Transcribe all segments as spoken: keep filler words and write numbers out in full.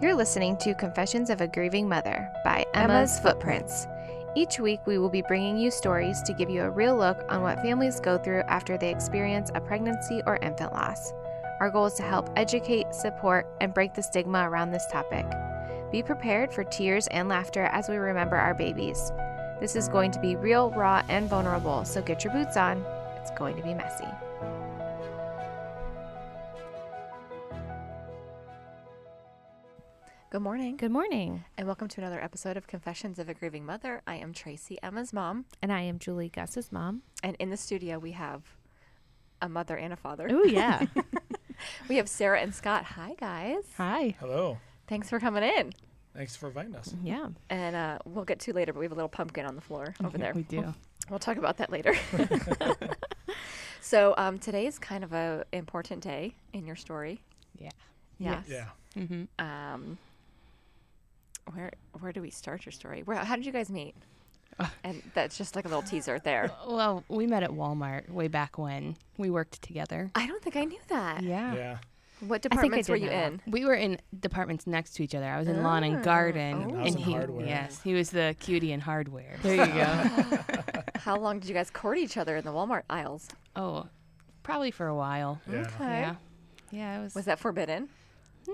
You're listening to Confessions of a Grieving Mother by Emma's Footprints. Each week we will be bringing you stories to give you a real look on what families go through after they experience a pregnancy or infant loss. Our goal is to help educate, support, and break the stigma around this topic. Be prepared for tears and laughter as we remember our babies. This is going to be real, raw, and vulnerable, so get your boots on. It's going to be messy. Good morning. Good morning. And welcome to another episode of Confessions of a Grieving Mother. I am Tracy, Emma's mom. And I am Julie, Gus's mom. And in the studio, we have a mother and a father. Oh, yeah. We have Sarah and Scott. Hi, guys. Hi. Hello. Thanks for coming in. Thanks for inviting us. Yeah. And uh, we'll get to later, but we have a little pumpkin on the floor over there. We do. We'll, we'll talk about that later. So um, today is kind of a important day in your story. Yeah. Yes. Yeah. Mm-hmm. Um, where where do we start your story? Where how did you guys meet? Uh, and that's just like a little teaser there. Well, we met at Walmart way back when. We worked together. I don't think I knew that. Yeah. Yeah. What departments I I were you in? That. We were in departments next to each other. I was in oh. lawn and garden, oh. and I was in he hardware. Yes, he was the cutie in hardware. There you go. How long did you guys court each other in the Walmart aisles? Oh, probably for a while. Yeah. Okay. Yeah. Yeah. It was. Was that forbidden?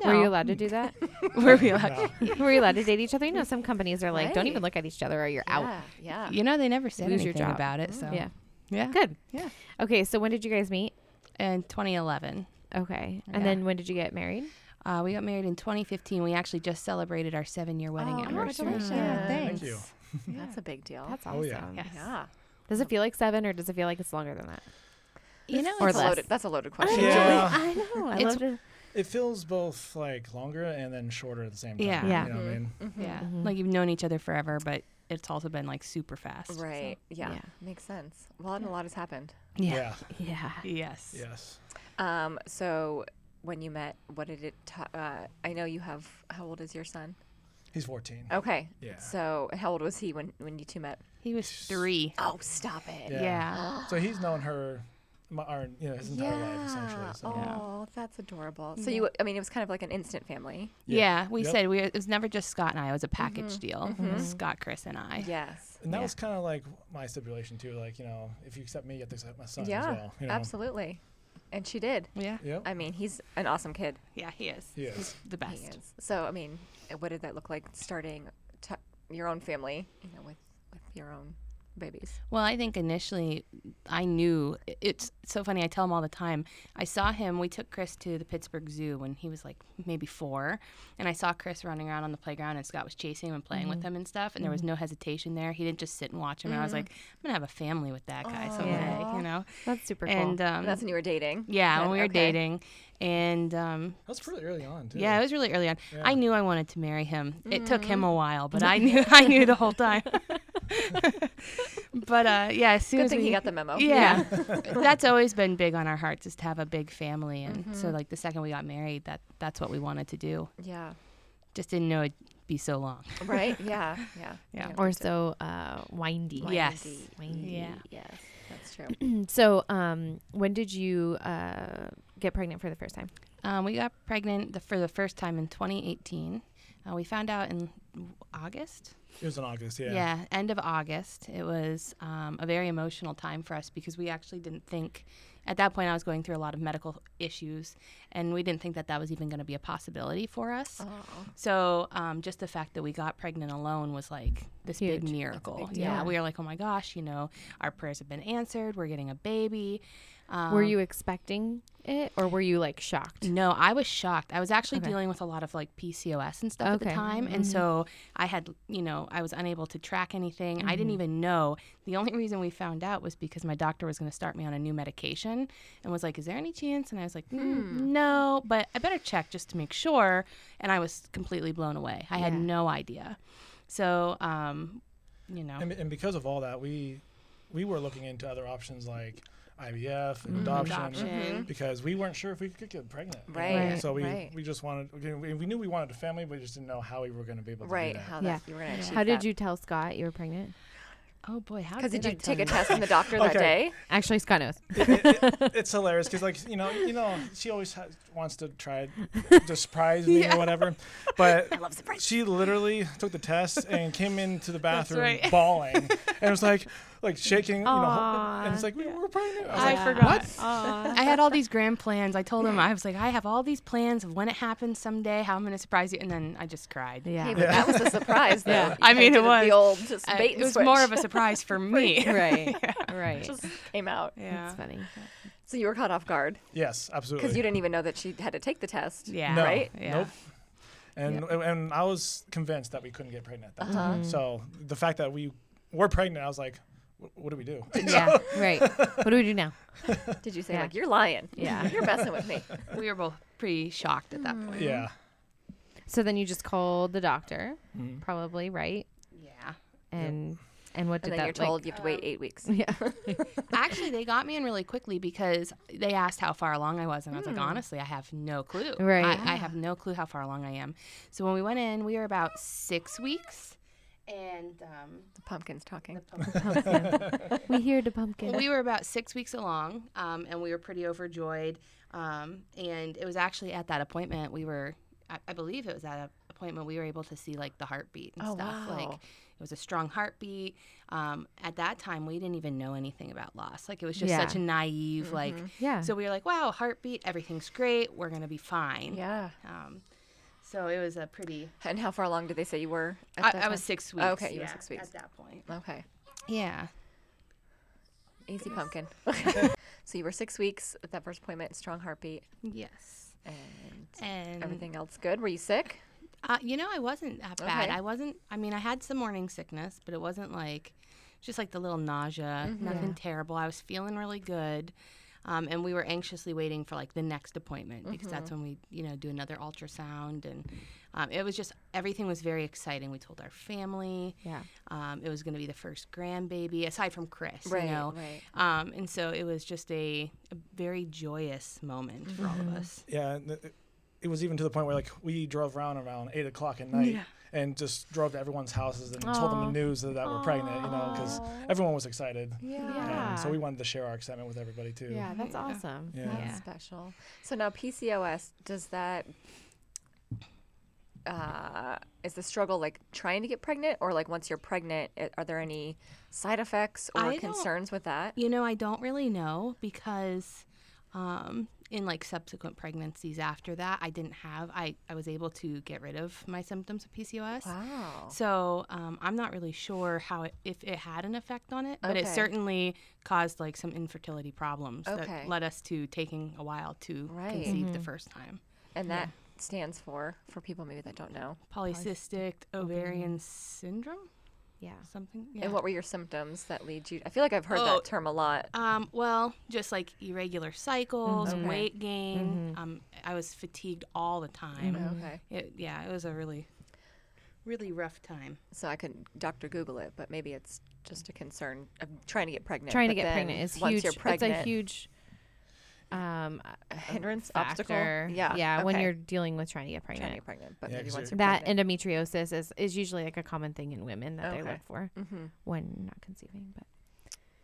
No. Were you allowed to do that? Were we allowed? No. Were you allowed to date each other? You know, some companies are like, right. Don't even look at each other, or you're yeah, out. Yeah. You know, they never said Lose anything your job. About it. Mm. So yeah. Yeah. Good. Yeah. Okay. So when did you guys meet? In twenty eleven. Okay. And yeah. then when did you get married? Uh, we got married in twenty fifteen. We actually just celebrated our seven-year wedding oh, anniversary. Congratulations! Yeah, thanks. Thank you. Yeah. That's a big deal. That's awesome. Oh, yeah. Yes. Yeah. Does it feel like seven, or does it feel like it's longer than that? You know, or it's less. Loaded. That's a loaded question. Yeah. I know. I love it. It feels both like longer and then shorter at the same time. Yeah. Yeah. You know mm-hmm. what I mean? Mm-hmm. Yeah. Mm-hmm. Like you've known each other forever, but it's also been like super fast. Right. So. Yeah. yeah. Makes sense. Well, and yeah. a lot has happened. Yeah. Yeah. yeah. Yes. Yes. Um, so when you met, what did it, ta- uh, I know you have, how old is your son? He's fourteen. Okay. Yeah. So how old was he when, when you two met? He was three. Oh, stop it. Yeah. yeah. So he's known her. My, our, you know, his entire yeah. life, essentially. So. Oh, that's adorable. So yeah. you, I mean, it was kind of like an instant family. Yeah, yeah we yep. said we. It was never just Scott and I. It was a package mm-hmm. deal. Mm-hmm. Scott, Chris, and I. Yes. And that yeah. was kind of like my stipulation too. Like, you know, if you accept me, you have to accept my son yeah, as well. You know? Absolutely. And she did. Yeah. Yep. I mean, he's an awesome kid. Yeah, he is. He is. He's the best. He is. So, I mean, what did that look like starting t- your own family? You know, with with your own. Babies. Well, I think initially I knew it's so funny. I tell him all the time. I saw him. We took Chris to the Pittsburgh Zoo when he was like maybe four, and I saw Chris running around on the playground, and Scott was chasing him and playing mm-hmm. with him and stuff. And mm-hmm. there was no hesitation there. He didn't just sit and watch him. Mm-hmm. And I was like, I'm gonna have a family with that guy Aww. someday. You know, that's super cool. And um, that's when you were dating. Yeah, when we were okay. dating. And um, that was pretty early on, too. Yeah, it was really early on. Yeah. I knew I wanted to marry him. Mm. It took him a while, but I knew I knew the whole time. But uh, yeah, as soon Good as thing we, he got the memo. Yeah, yeah. That's always been big on our hearts is to have a big family, and mm-hmm. so like the second we got married, that that's what we wanted to do. Yeah, just didn't know it'd be so long. Right? Yeah, yeah, yeah. Or so uh, windy. windy. Yes. Windy. Yeah. Yes. That's true. So, um, when did you uh, get pregnant for the first time? Um, we got pregnant the, for the first time in twenty eighteen. Uh, we found out in August. It was in August, yeah. Yeah, end of August. It was um, a very emotional time for us because we actually didn't think, at that point I was going through a lot of medical issues, and we didn't think that that was even going to be a possibility for us. Oh. So um, just the fact that we got pregnant alone was like this Huge. big miracle. Big yeah, we were like, oh my gosh, you know, our prayers have been answered. We're getting a baby. Um, were you expecting it, or were you like shocked? No, I was shocked. I was actually okay. dealing with a lot of like P C O S and stuff okay. at the time, mm-hmm. and so I had, you know, I was unable to track anything. Mm-hmm. I didn't even know. The only reason we found out was because my doctor was going to start me on a new medication, and was like, "Is there any chance?" And I was like, mm, mm. "No, but I better check just to make sure." And I was completely blown away. I yeah. had no idea. So, um, you know, and, and because of all that, we we were looking into other options like I V F and mm-hmm. adoption, adoption. Because we weren't sure if we could get pregnant. Right. right. So we, right. we just wanted, we, we knew we wanted a family, but we just didn't know how we were going to be able to right. do that. Right. How, yeah. that, you were gonna yeah. achieve how did that. You tell Scott you were pregnant? Oh boy, how did, did you I take a that? test from the doctor okay. that day? Actually, Scott knows. it, it, it, it's hilarious because, like, you know, you know, she always ha- wants to try to surprise me yeah. or whatever. But I love surprise. She literally took the test and came into the bathroom right. bawling, and it was like, like shaking, you Aww. know, and it's like we were pregnant. I, I like, forgot. What? I had all these grand plans. I told him, I was like, I have all these plans of when it happens someday, how I'm going to surprise you, and then I just cried. Yeah, hey, but yeah. that was a surprise. Though. Yeah, you I mean, it was the old just bait I, and it was switch. More of a surprise. Surprise for me. Right. Yeah. Right. Just came out. Yeah. It's funny. So you were caught off guard. Yes, absolutely. Because you didn't even know that she had to take the test. Yeah. No. Right? Yeah. Nope. And yep. and I was convinced that we couldn't get pregnant at that uh-huh. time. So the fact that we were pregnant, I was like, what do we do? Yeah. Right. What do we do now? Did you say, yeah. like, you're lying? Yeah. You're messing with me. We were both pretty shocked at that point. Yeah. So then you just called the doctor, mm-hmm. probably, right? Yeah. And... Yep. And what did and then that you're told like, you have to wait um, eight weeks. Yeah. Actually, they got me in really quickly because they asked how far along I was. And I was mm. like, honestly, I have no clue. Right. I, yeah. I have no clue how far along I am. So when we went in, we were about six weeks. And um, the pumpkin's talking. The pumpkin. We hear the pumpkin. We were about six weeks along, um, and we were pretty overjoyed. Um, and it was actually at that appointment we were, I, I believe it was at a appointment, we were able to see like the heartbeat and oh, stuff. Wow. Like, it was a strong heartbeat. Um, at that time, we didn't even know anything about loss. Like, it was just yeah. such a naive, mm-hmm. like, yeah. so we were like, wow, heartbeat, everything's great. We're going to be fine. Yeah. Um, so it was a pretty. And how far along did they say you were? At I, that I was six weeks. Oh, okay, you yeah, were six weeks. At that point. Okay. Yeah. Easy Goodness. pumpkin. So you were six weeks at that first appointment, strong heartbeat. Yes. And, and everything else good? Were you sick? Uh, you know, I wasn't that bad. Okay. I wasn't, I mean, I had some morning sickness, but it wasn't like, just like the little nausea, mm-hmm. nothing yeah. terrible. I was feeling really good. Um, and we were anxiously waiting for like the next appointment mm-hmm. because that's when we, you know, do another ultrasound. And um, it was just, everything was very exciting. We told our family. Yeah. Um, it was going to be the first grandbaby, aside from Chris, right, you know. Right. Um, and so it was just a, a very joyous moment mm-hmm. for all of us. Yeah. Th- It was even to the point where, like, we drove around around eight o'clock at night yeah. and just drove to everyone's houses and Aww. told them the news that, that we're pregnant, you know, because everyone was excited. Yeah. yeah. So we wanted to share our excitement with everybody, too. Yeah, that's awesome. Yeah. That's yeah. special. So now P C O S, does that, uh, is the struggle, like, trying to get pregnant? Or, like, once you're pregnant, it, are there any side effects or I concerns with that? You know, I don't really know because... Um, in like subsequent pregnancies after that, I didn't have, I, I was able to get rid of my symptoms of P C O S. Wow. So um, I'm not really sure how it, if it had an effect on it, but okay. it certainly caused like some infertility problems okay. that led us to taking a while to right. conceive mm-hmm. the first time. And yeah. that stands for, for people maybe that don't know. Polycystic ovarian mm-hmm. syndrome? Yeah. Something. Yeah. And what were your symptoms that lead you? I feel like I've heard oh, that term a lot. Um, well, just like irregular cycles, mm-hmm. okay. weight gain. Mm-hmm. Um, I was fatigued all the time. Mm-hmm. Okay. It, yeah, it was a really, really rough time. So I could Doctor Google it, but maybe it's just a concern of trying to get pregnant. Trying to get pregnant is once huge. You're pregnant, it's a huge um, a hindrance, factor. obstacle. Yeah. Yeah. Okay. When you're dealing with trying to get pregnant. Trying to get pregnant, but yeah, maybe once you're that pregnant. Endometriosis is, is usually like a common thing in women that okay. they look for mm-hmm. when not conceiving. But,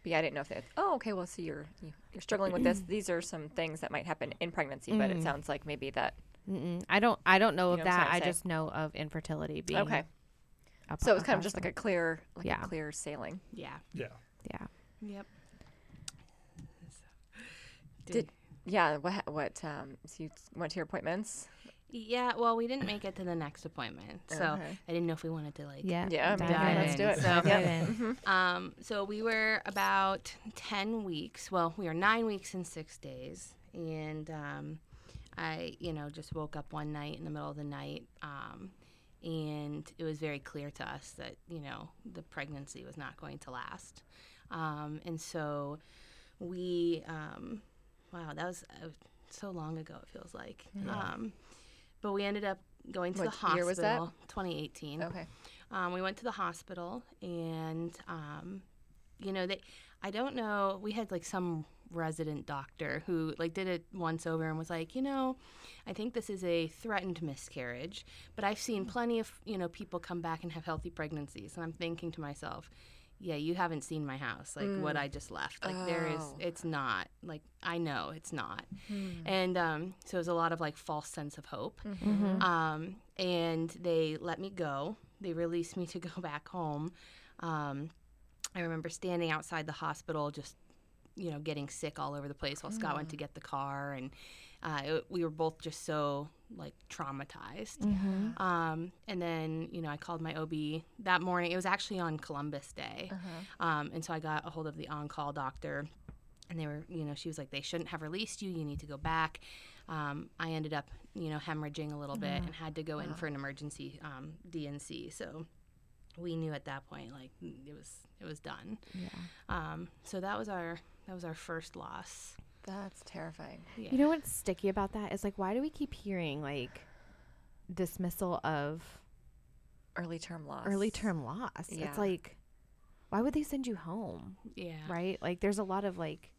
but yeah, I didn't know if that. Oh, okay. Well, so you're you're struggling with this. These are some things that might happen in pregnancy, mm-hmm. but it sounds like maybe that. Mm-mm. I don't. I don't know of that. I just know of infertility being. Okay. Up, so it was kind of just like a clear, like yeah. a clear sailing. Yeah. Yeah. Yeah. Yep. Did yeah what what um so you went to your appointments? Yeah, well, we didn't make it to the next appointment, so okay. I didn't know if we wanted to like yeah yeah okay, let's do it. So yeah. mm-hmm. um so we were about ten weeks. Well, we were nine weeks and six days, and um I you know just woke up one night in the middle of the night, um and it was very clear to us that you know the pregnancy was not going to last, um and so we um. Wow, that was uh, so long ago, it feels like. Yeah. Um, but we ended up going to what the hospital. What year was that? twenty eighteen Okay. Um, we went to the hospital, and, um, you know, they, I don't know, we had, like, some resident doctor who, like, did it once over and was like, you know, I think this is a threatened miscarriage, but I've seen plenty of, you know, people come back and have healthy pregnancies. And I'm thinking to myself, yeah, you haven't seen my house, like mm. what I just left. Like oh. there is, it's not, like I know it's not. Mm. And um, so it was a lot of like false sense of hope. Mm-hmm. Um, and they let me go. They released me to go back home. Um, I remember standing outside the hospital, just, you know, getting sick all over the place while mm. Scott went to get the car. And uh, it, we were both just so, like, traumatized. Mm-hmm. Um, and then, you know, I called my O B that morning. It was actually on Columbus Day. Uh-huh. Um, and so I got a hold of the on-call doctor. And they were, you know, she was like, they shouldn't have released you. You need to go back. Um, I ended up, you know, hemorrhaging a little bit mm-hmm. and had to go wow. in for an emergency um, D N C. So we knew at that point, like, it was it was done. Yeah. Um, so that was our that was our first loss. That's terrifying. Yeah. You know what's sticky about that is, like, why do we keep hearing, like, dismissal of early term loss? Early term loss. Yeah. It's like, why would they send you home? Yeah. Right? Like, there's a lot of, like,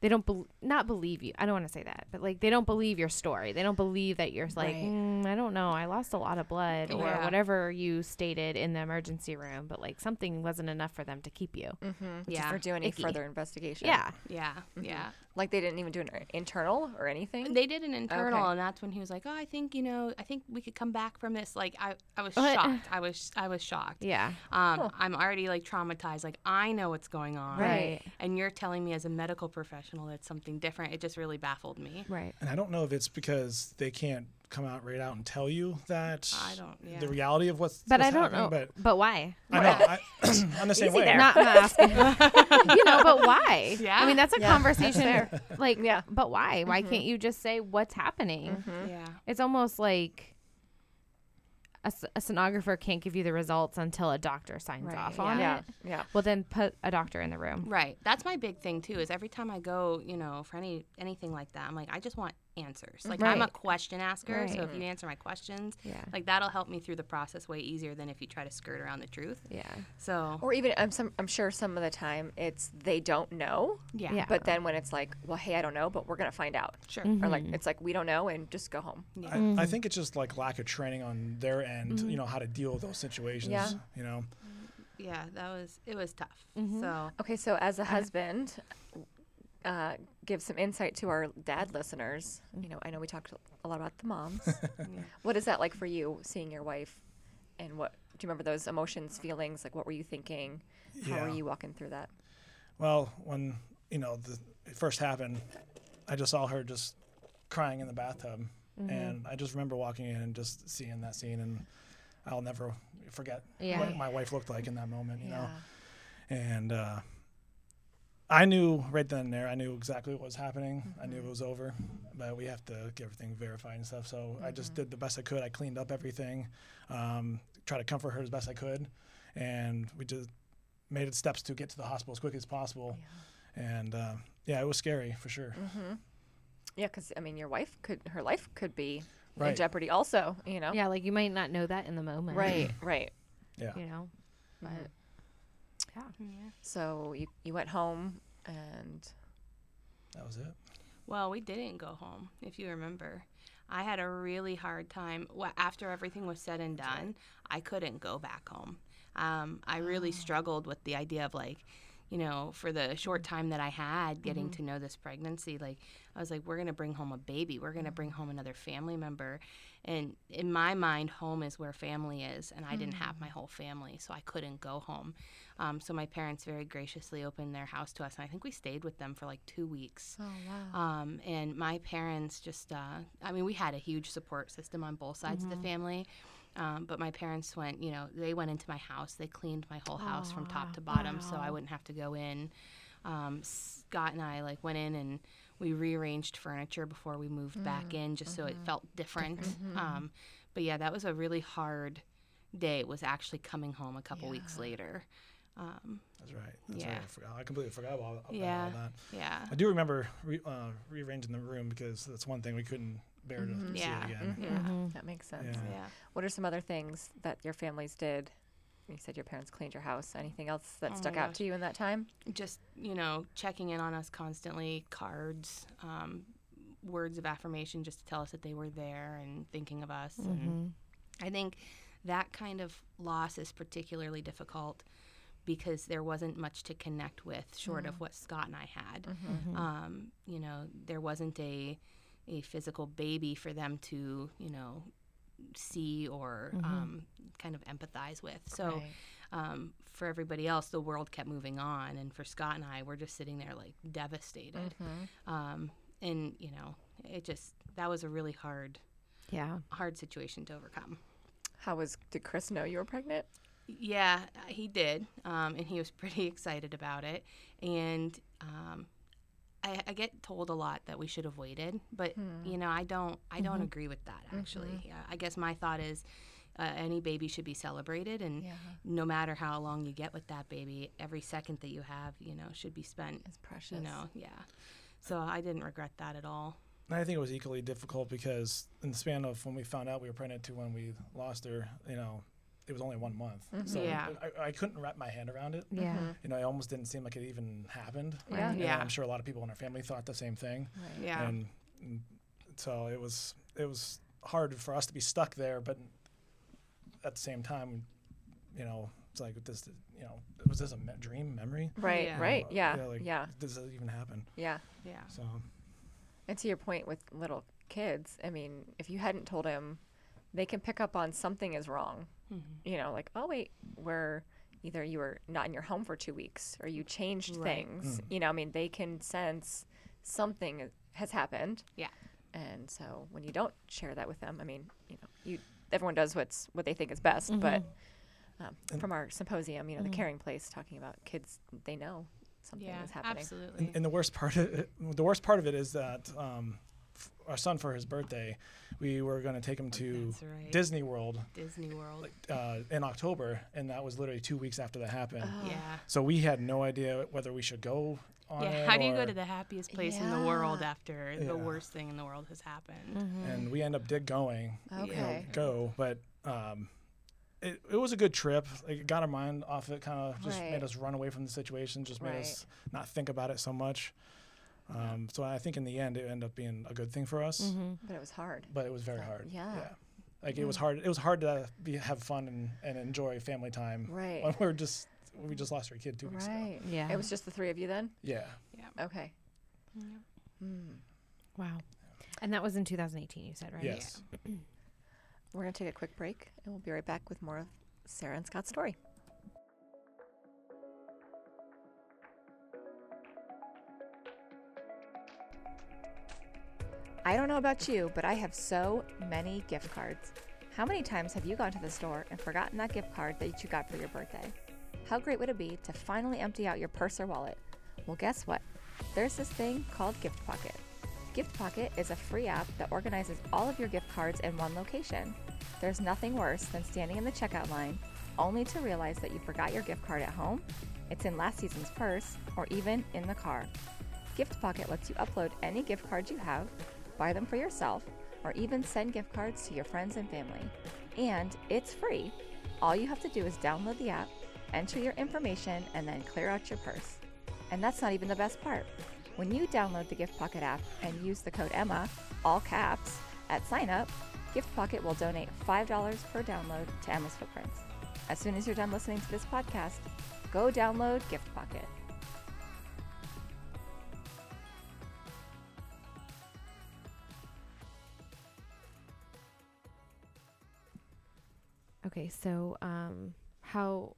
they don't be- not believe you. I don't want to say that, but like they don't believe your story. They don't believe that you're like, right. mm, I don't know, I lost a lot of blood or yeah. whatever you stated in the emergency room, but like something wasn't enough for them to keep you. Mm-hmm. Yeah. Or do any Icky. further investigation. Yeah. Yeah. Mm-hmm. Yeah. Like they didn't even do an internal or anything? They did an internal, okay. and that's when he was like, oh, I think, you know, I think we could come back from this. Like I, I was what? shocked. I was I was shocked. Yeah. Um, cool. I'm already like traumatized. Like I know what's going on. Right. And you're telling me as a medical professional that's something different. It just really baffled me. Right. And I don't know if it's because they can't come out right out and tell you that I don't, yeah. the reality of what's But what's I don't know. But, but why? I know. I, I'm the same Easy way. Not asking. You know, but why? Yeah. I mean, that's a yeah. conversation. That's like, yeah. but why? Why mm-hmm. can't you just say what's happening? Mm-hmm. Yeah. It's almost like a, a sonographer can't give you the results until a doctor signs right. off yeah. on yeah. it. Yeah. Well, then put a doctor in the room. Right. That's my big thing too. Is every time I go, you know, for any anything like that, I'm like, I just want answers. Like right. I'm a question asker, right. so if you answer my questions, yeah. like that'll help me through the process way easier than if you try to skirt around the truth. Yeah. So. Or even I'm some I'm sure some of the time it's they don't know. Yeah. yeah. But then when it's like, well, hey, I don't know, but we're gonna find out. Sure. Mm-hmm. Or like it's like we don't know and just go home. Yeah. I, mm-hmm. I think it's just like lack of training on their end. Mm-hmm. You know how to deal with those situations. Yeah. You know. Yeah, that was it was tough. Mm-hmm. So. Okay, so as a husband. Uh, give some insight to our dad listeners. You know, I know we talked a lot about the moms. yeah. What is that like for you, seeing your wife? And what do you remember those emotions, feelings? Like, what were you thinking? How yeah. were you walking through that? Well, when, you know, the, it first happened, I just saw her just crying in the bathtub. Mm-hmm. And I just remember walking in and just seeing that scene. And I'll never forget yeah. what my wife looked like in that moment, you yeah. know. And, uh, I knew right then and there, I knew exactly what was happening. Mm-hmm. I knew it was over, but we have to get everything verified and stuff. So mm-hmm. I just did the best I could. I cleaned up everything, um, tried to comfort her as best I could. And we just made steps to get to the hospital as quick as possible. Yeah. And uh, yeah, it was scary for sure. Mm-hmm. Yeah, because I mean, your wife could, her life could be right. in jeopardy also, you know? Yeah, like you might not know that in the moment. Right, right. Yeah. You know, but. Mm-hmm. Yeah. yeah. So you you went home and that was it. Well, we didn't go home, if you remember. I had a really hard time. Well, after everything was said and done, I couldn't go back home. Um, I really oh. struggled with the idea of like, you know, for the short time that I had getting mm-hmm. to know this pregnancy, like I was like, we're gonna bring home a baby. We're gonna bring home another family member. And in my mind, home is where family is, and I mm. didn't have my whole family, so I couldn't go home. Um, so my parents very graciously opened their house to us, and I think we stayed with them for like two weeks. Oh, wow. Um, and my parents just, uh, I mean, we had a huge support system on both sides mm-hmm. of the family, um, but my parents went, you know, they went into my house. They cleaned my whole house oh, from top to bottom, wow. so I wouldn't have to go in. Um, Scott and I, like, went in and we rearranged furniture before we moved mm. back in just mm-hmm. so it felt different. Mm-hmm. Um, but, yeah, that was a really hard day. It was actually coming home a couple yeah. weeks later. Um, That's right. That's yeah. right. I, forgot. I completely forgot about all, about yeah. all that. Yeah. I do remember re- uh, rearranging the room because that's one thing we couldn't bear mm-hmm. to yeah. see again. Mm-hmm. Yeah. Mm-hmm. That makes sense. Yeah. yeah. What are some other things that your families did? You said your parents cleaned your house. Anything else that oh stuck out to you in that time? Just, you know, checking in on us constantly, cards, um, words of affirmation just to tell us that they were there and thinking of us. Mm-hmm. And I think that kind of loss is particularly difficult because there wasn't much to connect with short mm-hmm. of what Scott and I had. Mm-hmm. Um, you know, there wasn't a a physical baby for them to, you know, see or mm-hmm. um, kind of empathize with. So right. um, for everybody else, the world kept moving on. And for Scott and I, we're just sitting there like devastated. Mm-hmm. Um, and, you know, it just, that was a really hard, yeah, hard situation to overcome. How was, did Chris know you were pregnant? Yeah, he did. Um, and he was pretty excited about it. And um, I, I get told a lot that we should have waited, but hmm. you know, I don't, I mm-hmm. don't agree with that actually. Mm-hmm. Yeah, I guess my thought is uh, any baby should be celebrated, and yeah. no matter how long you get with that baby, every second that you have, you know, should be spent. It's precious. You know, yeah. So I didn't regret that at all. I think it was equally difficult because in the span of when we found out we were pregnant to when we lost her, you know, it was only one month. Mm-hmm. So yeah. I, I couldn't wrap my head around it. Yeah. Mm-hmm. You know, it almost didn't seem like it even happened. Yeah. And yeah. I'm sure a lot of people in our family thought the same thing. Right. Yeah. And, and so it was it was hard for us to be stuck there, but at the same time, you know, it's like this, you know, was this a me- dream memory? Right. Yeah. You know, right. Yeah. Yeah, like, yeah. Does it even happen? Yeah. Yeah. So. And to your point with little kids, I mean, if you hadn't told him, they can pick up on something is wrong. Mm-hmm. You know, like, oh, wait, we're either you were not in your home for two weeks or you changed right. things. Mm-hmm. You know, I mean, they can sense something has happened. Yeah. And so when you don't share that with them, I mean, you know, you everyone does what's what they think is best. Mm-hmm. But um, from our symposium, you know, mm-hmm. the Caring Place, talking about kids, they know something yeah, is happening. Absolutely. And, and the worst part of it, the worst part of it is that um, our son, for his birthday, we were going to take him to right. Disney World Disney World uh, in October, and that was literally two weeks after that happened. Oh. Yeah. So we had no idea whether we should go on yeah, it how do you go to the happiest place yeah. in the world after yeah. the worst thing in the world has happened? Mm-hmm. And we end up did going. Okay. You know, go, but um, it, it was a good trip. It got our mind off it, kind of just right. made us run away from the situation, just made right. us not think about it so much. Um, so I think in the end it ended up being a good thing for us. Mm-hmm. But it was hard. But it was very so, hard. Yeah. yeah. Like mm-hmm. it was hard. It was hard to be, have fun and, and enjoy family time. Right. When we were just we just lost our kid two right. weeks ago. Right. Yeah. It was just the three of you then. Yeah. Yeah. Okay. Yeah. Mm. Wow. Yeah. And that was in two thousand eighteen. You said right. Yes. Yeah. We're gonna take a quick break, and we'll be right back with more of Sarah and Scott's story. I don't know about you, but I have so many gift cards. How many times have you gone to the store and forgotten that gift card that you got for your birthday? How great would it be to finally empty out your purse or wallet? Well, guess what? There's this thing called Gift Pocket. Gift Pocket is a free app that organizes all of your gift cards in one location. There's nothing worse than standing in the checkout line only to realize that you forgot your gift card at home, it's in last season's purse, or even in the car. Gift Pocket lets you upload any gift cards you have, buy them for yourself, or even send gift cards to your friends and family. And it's free. All you have to do is download the app, enter your information, and then clear out your purse. And that's not even the best part. When you download the Gift Pocket app and use the code Emma, all caps, at sign up, Gift Pocket will donate five dollars per download to Emma's Footprints. As soon as you're done listening to this podcast, go download Gift Pocket. Okay, so um, how,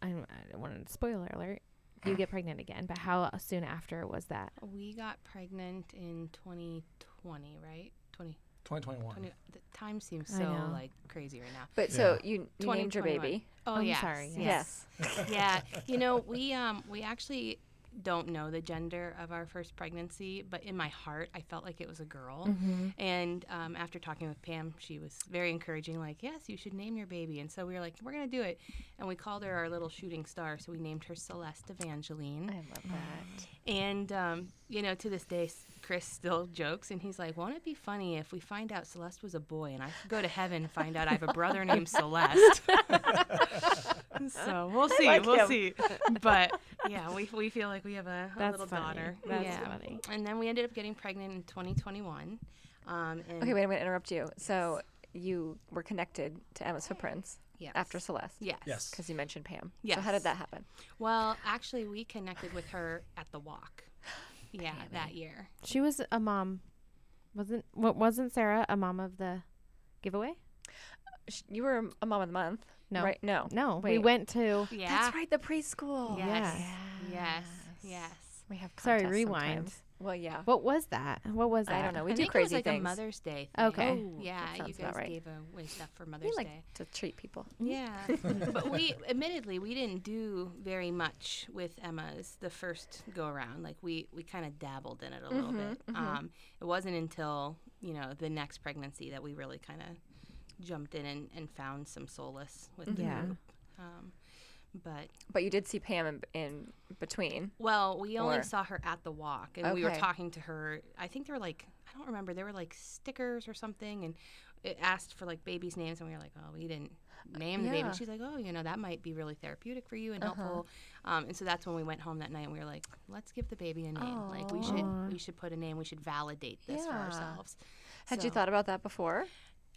I don't, I don't want to spoiler alert, you get pregnant again, but how soon after was that? We got pregnant in twenty twenty, right? twenty, twenty twenty-one. twenty, the time seems so like crazy right now. But yeah. so you, you named your baby. Oh, oh yeah. Sorry. Yes. yes. yeah. You know, we um we actually don't know the gender of our first pregnancy, but in my heart, I felt like it was a girl. Mm-hmm. And um, after talking with Pam, she was very encouraging, like, yes, you should name your baby. And so we were like, we're going to do it. And we called her our little shooting star. So we named her Celeste Evangeline. I love that. And, um, you know, to this day, Chris still jokes, and he's like, won't it be funny if we find out Celeste was a boy and I go to heaven and find out I have a brother named Celeste? So we'll see, like we'll him. see. But yeah, we we feel like we have a, a little funny. daughter. That's yeah. funny. And then we ended up getting pregnant in twenty twenty-one. Um, and okay, wait, I'm going to interrupt you. So you were connected to Emma's Footprints. Yes. After Celeste. Yes. Yes. Because you mentioned Pam. Yes. So how did that happen? Well, actually, we connected with her at the walk. Yeah, Pam. That year. She was a mom. Wasn't what wasn't Sarah a mom of the giveaway? You were a mom of the month. No. Right? No. No. Wait. We went to. Yeah. That's right. The preschool. Yes. Yes. Yes. Yes. We have Sorry, rewind. Sometimes. Well, yeah. What was that? What was that? I don't know. We I do think crazy it was like things. A Mother's Day thing. Okay. Oh, yeah, you guys right. gave away stuff for Mother's we like Day. To treat people. Yeah. But we, admittedly, we didn't do very much with Emma's the first go around. Like we, we kind of dabbled in it a mm-hmm, little bit. Mm-hmm. Um, it wasn't until, you know, the next pregnancy that we really kind of jumped in and, and found some solace with mm-hmm. the yeah. group. Um, But but you did see Pam in, in between. Well, we only or? saw her at the walk, and okay. we were talking to her. I think there were like, I don't remember, there were like stickers or something, and it asked for like babies' names, and we were like, oh, we didn't name yeah. the baby. And she's like, oh, you know, that might be really therapeutic for you and uh-huh. helpful. Um, and so that's when we went home that night, and we were like, let's give the baby a name. Aww. Like we should we should put a name. We should validate this yeah. for ourselves. Had so. you thought about that before?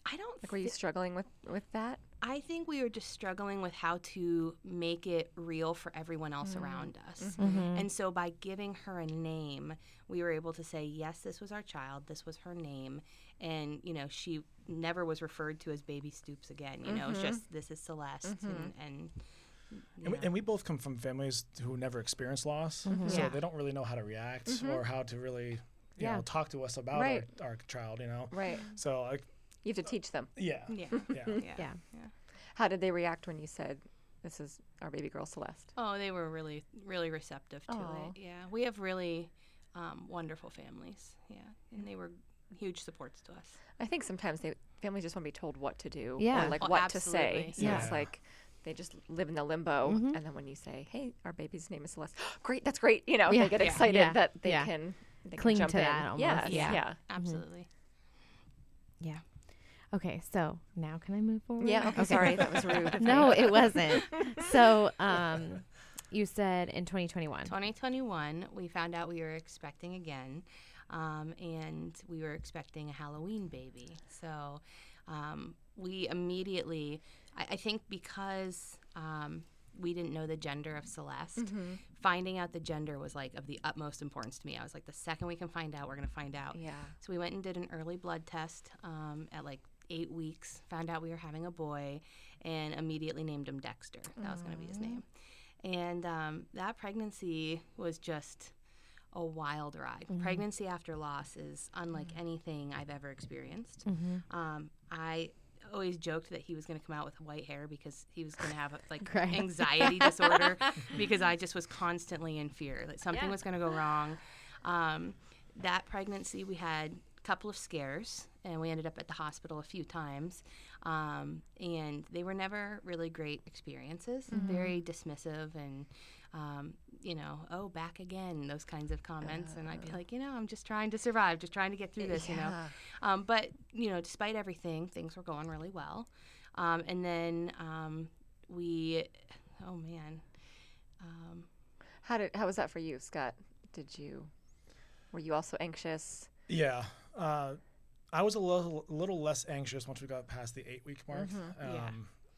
I don't. Like, were you th- struggling with, with that? I think we were just struggling with how to make it real for everyone else mm-hmm. around us. Mm-hmm. And so by giving her a name, we were able to say, yes, this was our child. This was her name. And, you know, she never was referred to as Baby Stoops again. You mm-hmm. know, it's just, this is Celeste. Mm-hmm. And, and, and, we, and we both come from families who never experienced loss. Mm-hmm. So yeah. they don't really know how to react mm-hmm. or how to really, you yeah. know, talk to us about right. our, our child, you know. Right. So, like. You have to teach them. Yeah. Yeah. Yeah. yeah. yeah. How did they react when you said, this is our baby girl, Celeste? Oh, they were really, really receptive to Aww. it. Yeah. We have really um, wonderful families. Yeah. And they were huge supports to us. I think sometimes they families just want to be told what to do. Yeah. Or like oh, what absolutely. to say. So yeah. it's like they just live in the limbo. Mm-hmm. And then when you say, hey, our baby's name is Celeste. Great. That's great. You know, yeah. they get yeah. excited yeah. that they yeah. can they cling can jump to in. that almost. Yes. Yeah. yeah. Absolutely. Mm-hmm. Yeah. Okay, so now can I move forward? Yeah, okay. Sorry, that was rude. No, it wasn't. So um, you said in twenty twenty-one. twenty twenty-one, we found out we were expecting again, um, and we were expecting a Halloween baby. So um, we immediately, I, I think because um, we didn't know the gender of Celeste, mm-hmm. finding out the gender was like of the utmost importance to me. I was like, the second we can find out, we're going to find out. Yeah. So we went and did an early blood test um, at like, eight weeks, found out we were having a boy, and immediately named him Dexter. That Aww. was going to be his name. And um, that pregnancy was just a wild ride. Mm-hmm. Pregnancy after loss is unlike mm-hmm. anything I've ever experienced. Mm-hmm. Um, I always joked that he was going to come out with white hair because he was going to have a, like right. anxiety disorder because I just was constantly in fear that something yeah. was going to go wrong. Um, that pregnancy, we had a couple of scares. And we ended up at the hospital a few times. Um, and they were never really great experiences, mm-hmm. very dismissive and, um, you know, oh, back again, those kinds of comments. Uh, and I'd be like, you know, I'm just trying to survive, just trying to get through this, yeah. you know. Um, but, you know, despite everything, things were going really well. Um, and then um, we, oh, man. Um, how did how was that for you, Scott? Did you, were you also anxious? Yeah. Uh I was a little, little less anxious once we got past the eight-week mark. Mm-hmm. Um, yeah.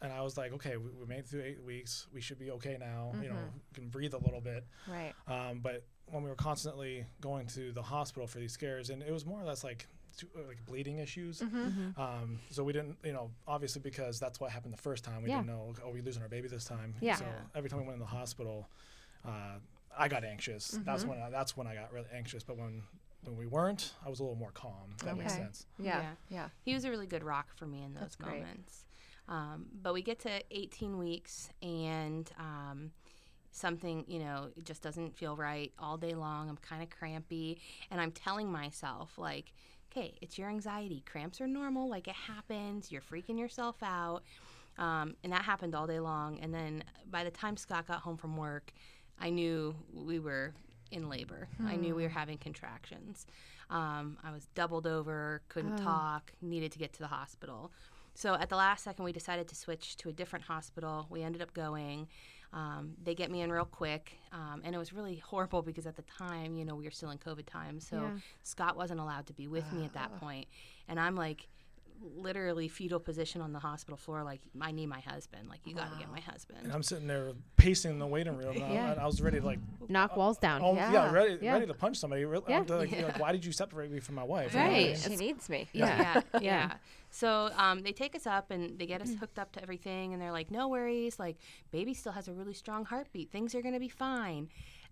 And I was like, okay, we, we made it through eight weeks. We should be okay now. Mm-hmm. You know, we can breathe a little bit. Right. Um, but when we were constantly going to the hospital for these scares, and it was more or less like like bleeding issues. Mm-hmm. Um, so we didn't, you know, obviously because that's what happened the first time. We yeah. didn't know, oh, we're losing our baby this time. Yeah. So yeah. every time we went in the hospital, uh, I got anxious. Mm-hmm. That's when I, that's when I got really anxious. But when... When we weren't, I was a little more calm, if that okay. makes sense. Yeah. yeah, yeah. He was a really good rock for me in those That's moments. Um, but we get to eighteen weeks, and um, something, you know, it just doesn't feel right all day long. I'm kind of crampy, and I'm telling myself, like, okay, it's your anxiety. Cramps are normal. Like, it happens. You're freaking yourself out. Um, and that happened all day long. And then by the time Scott got home from work, I knew we were – in labor. Hmm. I knew we were having contractions. Um, I was doubled over, couldn't oh. talk, needed to get to the hospital. So at the last second, we decided to switch to a different hospital. We ended up going. Um, they get me in real quick. Um, and it was really horrible because at the time, you know, we were still in COVID time. So yeah. Scott wasn't allowed to be with uh. me at that point. And I'm like, literally fetal position on the hospital floor, like, I need my husband. Like, you wow. got to get my husband. And I'm sitting there pacing the waiting room. And yeah. I, I was ready to, like, knock uh, walls down. Oh, yeah. yeah, ready, yeah. ready to punch somebody. Really, yeah. like, yeah. like, why did you separate me from my wife? Right. She needs me. Yeah. Yeah. yeah. yeah. So um, they take us up and they get us hooked up to everything. And they're like, no worries. Like, baby still has a really strong heartbeat. Things are going to be fine.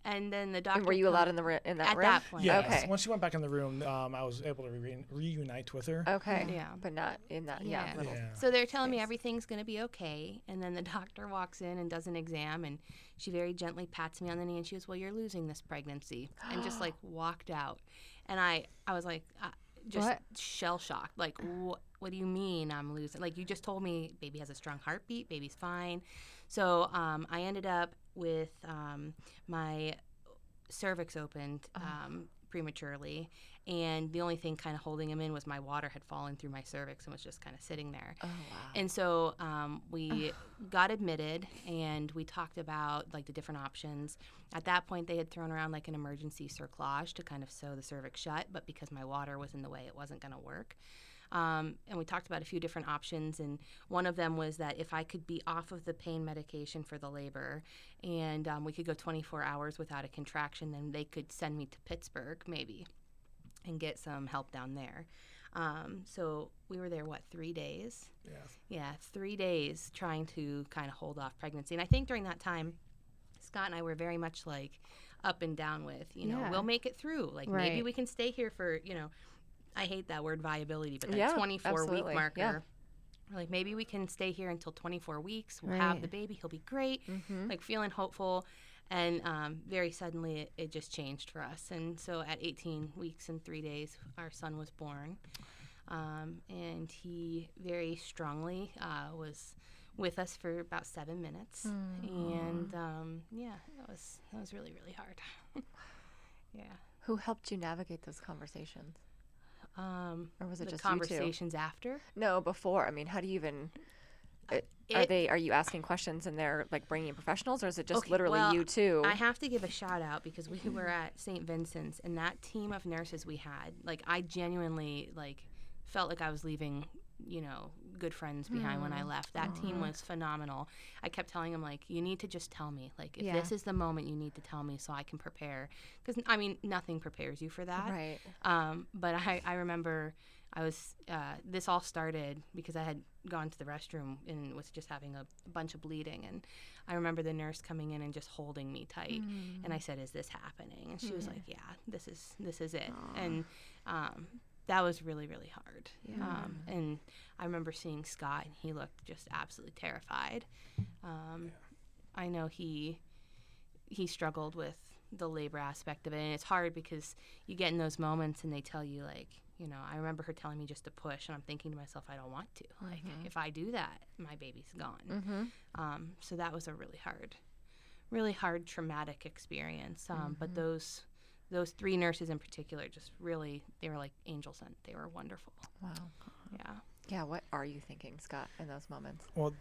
And then the doctor. And were you allowed in the ri- in that at room? At that point. Yeah. Okay. So once she went back in the room, um, I was able to re- reunite with her. Okay. Yeah. But not in that. Yeah. yeah. yeah. So they're telling Thanks. me everything's going to be okay. And then the doctor walks in and does an exam. And she very gently pats me on the knee. And she goes, well, you're losing this pregnancy. And just, like, walked out. And I, I was, like, uh, just what? shell-shocked. Like, wh- what do you mean I'm losing? Like, you just told me baby has a strong heartbeat. Baby's fine. So um, I ended up with um, my cervix opened um, uh-huh. prematurely, and the only thing kind of holding him in was my water had fallen through my cervix and was just kind of sitting there. Oh, wow. And so um, we got admitted, and we talked about, like, the different options. At that point, they had thrown around, like, an emergency cerclage to kind of sew the cervix shut, but because my water was in the way, it wasn't going to work. Um, and we talked about a few different options, and one of them was that if I could be off of the pain medication for the labor and um, we could go twenty-four hours without a contraction, then they could send me to Pittsburgh maybe and get some help down there. Um, so we were there, what, three days? Yeah. Yeah, three days trying to kind of hold off pregnancy. And I think during that time, Scott and I were very much, like, up and down with, you know, yeah. we'll make it through. Like, right. maybe we can stay here for, you know, I hate that word viability, but that yeah, twenty-four-week marker. Yeah. Like, maybe we can stay here until twenty-four weeks. We'll right. have the baby. He'll be great. Mm-hmm. Like, feeling hopeful. And um, very suddenly it, it just changed for us. And so at eighteen weeks and three days, our son was born. Um, and he very strongly uh, was with us for about seven minutes. Mm. And, um, yeah, that was, that was really, really hard. yeah. Who helped you navigate those conversations? Um, or was it the just conversations you two? After? No, before. I mean, how do you even? It, it, are they? Are you asking questions and they're, like, bringing in professionals, or is it just okay, literally well, you two? I have to give a shout out because we were at Saint Vincent's, and that team of nurses we had, like, I genuinely, like, felt like I was leaving, you know, good friends behind mm. when I left. That Aww. team was phenomenal. I kept telling them, like, you need to just tell me. Like, if yeah. this is the moment, you need to tell me so I can prepare. Because, I mean, nothing prepares you for that. Right. Um, but I, I remember I was, uh, this all started because I had gone to the restroom and was just having a bunch of bleeding. And I remember the nurse coming in and just holding me tight. Mm. And I said, is this happening? And she mm. was like, yeah, this is, this is it. Aww. And, um, that was really, really hard. Yeah. Um, and I remember seeing Scott, and he looked just absolutely terrified. Um, yeah. I know he he struggled with the labor aspect of it, and it's hard because you get in those moments and they tell you, like, you know, I remember her telling me just to push, and I'm thinking to myself, I don't want to. Mm-hmm. Like, if I do that, my baby's gone. Mm-hmm. Um, so that was a really hard, really hard traumatic experience. Um, mm-hmm. But those... Those three nurses in particular just really, they were like angel sent. They were wonderful. Wow. Yeah. Yeah, what are you thinking, Scott, in those moments? Well,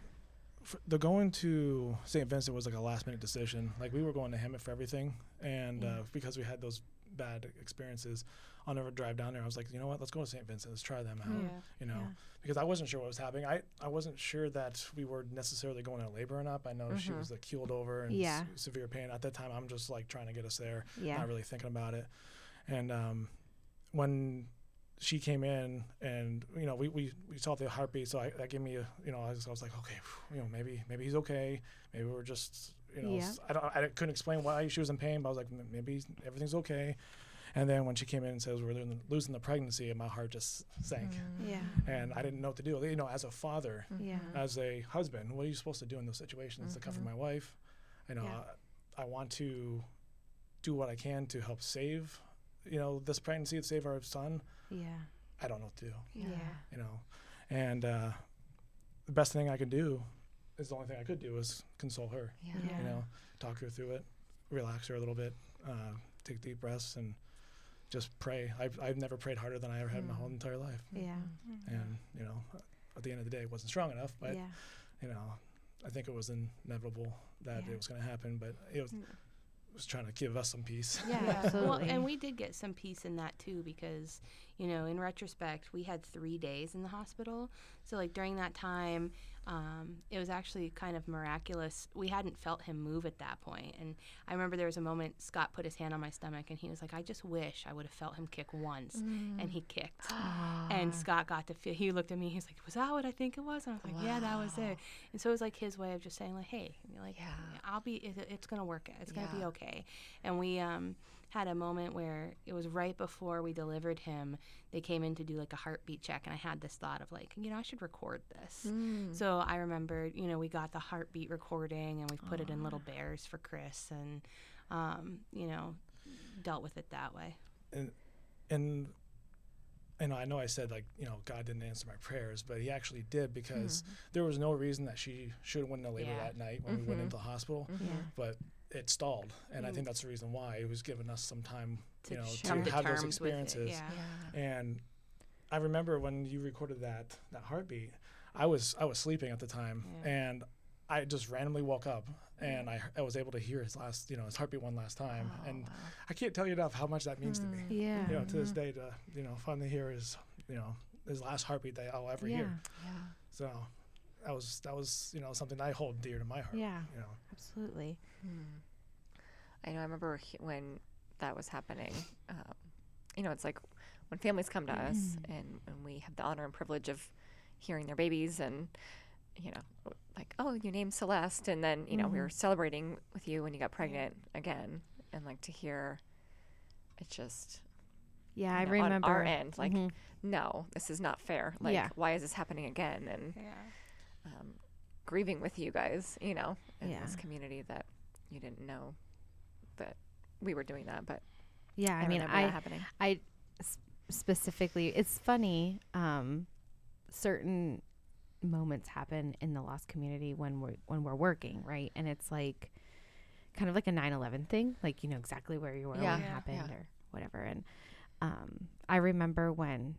for the going to Saint Vincent was like a last-minute decision. Like, we were going to Hemet for everything, and mm-hmm. uh, because we had those bad experiences on our drive down there, I was like, you know what, let's go to Saint Vincent. Let's try them out, yeah. you know, yeah. because I wasn't sure what was happening. I, I wasn't sure that we were necessarily going to labor or not. I know mm-hmm. she was, like, keeled over and yeah. s- severe pain. At that time, I'm just, like, trying to get us there, yeah. not really thinking about it. And um, when she came in and, you know, we, we, we saw the heartbeat, so I, that gave me, a, you know, I was, I was like, okay, you know, maybe maybe he's okay. Maybe we're just, you know, yeah. I, don't, I couldn't explain why she was in pain, but I was like, maybe everything's okay. And then when she came in and says, we're losing the pregnancy, and my heart just sank. Mm. Yeah. And I didn't know what to do. You know, as a father, yeah. as a husband, what are you supposed to do in those situations mm-hmm. to comfort my wife? You know, yeah. I, I want to do what I can to help save, you know, this pregnancy and save our son. Yeah. I don't know what to do. Yeah. You know, and uh, the best thing I could do is the only thing I could do was console her. Yeah. yeah. You know, talk her through it, relax her a little bit, uh, take deep breaths, and just pray. I've, I've never prayed harder than I ever had mm. in my whole entire life. Yeah. Mm-hmm. And, you know, at the end of the day, it wasn't strong enough, but, yeah. you know, I think it was inevitable that yeah. it was going to happen, but it was, mm. was trying to give us some peace. Yeah, absolutely. Well, and we did get some peace in that, too, because, you know, in retrospect, we had three days in the hospital. So, like, during that time, um, it was actually kind of miraculous. We hadn't felt him move at that point. And I remember there was a moment Scott put his hand on my stomach, and he was like, I just wish I would have felt him kick once. Mm. And he kicked. And Scott got to feel, he looked at me, he's like, was that what I think it was? And I was like, wow. Yeah, that was it. And so it was, like, his way of just saying, like, hey, like, yeah. I'll be, it, it's going to work out. It's yeah. going to be okay. And we um, had a moment where it was right before we delivered him, they came in to do, like, a heartbeat check, and I had this thought of, like, you know, I should record this. Mm. So I remembered, you know, we got the heartbeat recording, and we put Aww. It in Little Bears for Chris, and, um, you know, dealt with it that way. And, and and I know I said, like, you know, God didn't answer my prayers, but he actually did, because mm-hmm. there was no reason that she should have went into labor yeah. that night when mm-hmm. we went into the hospital. Mm-hmm. But it stalled, and mm-hmm. I think that's the reason why. It was giving us some time, you know, to, to have those experiences. Yeah. Yeah. And I remember when you recorded that that heartbeat, I was I was sleeping at the time, yeah. and I just randomly woke up, and I, I was able to hear his last, you know, his heartbeat one last time, oh, and wow. I can't tell you enough how much that means mm, to me. Yeah, you know, to this day, to you know, finally hear his, you know, his last heartbeat that I'll ever yeah, hear. Yeah. So that was that was you know something I hold dear to my heart. Yeah. You know. Absolutely. Mm. I know. I remember he, when that was happening. Um, you know, it's like when families come to mm. us, and, and we have the honor and privilege of hearing their babies, and you know, like, oh, you named Celeste, and then, you know, mm-hmm. we were celebrating with you when you got pregnant again, and, like, to hear, it's just, yeah, I know, remember on our end, like, mm-hmm. no, this is not fair. Like, yeah. why is this happening again? And yeah. um, grieving with you guys, you know, in yeah. this community that you didn't know that we were doing that, but yeah, I, I mean, I, that happening. I specifically, it's funny, um, certain moments happen in the loss community when we're when we're working, right? And it's like kind of like a nine eleven thing, like, you know exactly where you were yeah, when yeah, it happened yeah. or whatever. And um I remember when